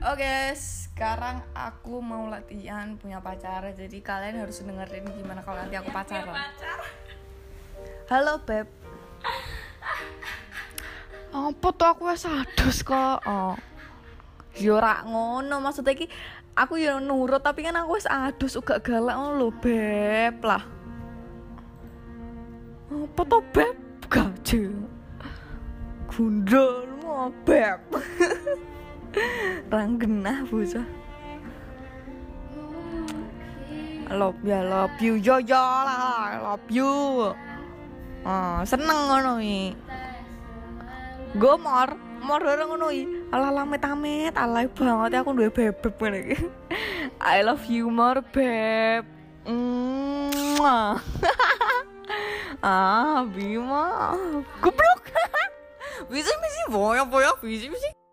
Oke, sekarang aku mau latihan punya pacar. Jadi kalian harus dengerin gimana kalau nanti aku pacaran. Halo Beb. Apa tuh aku wes adus kok. Yo rak ngono, maksudnya iki aku yo nurut tapi kan aku wes adus uga galak ngono lho, Beb lah. Apa tuh Beb? Gaje. Gundulmu Beb. Ranggenah bocah. Love you yo yo lah, love you. Seneng ngono iki. Gomor ora ngono iki. Ala metamit, alay banget aku duwe bebek ngene iki. I love you more beb. Bima. Goblok. Wis mesti boyo boyo, wis mesti.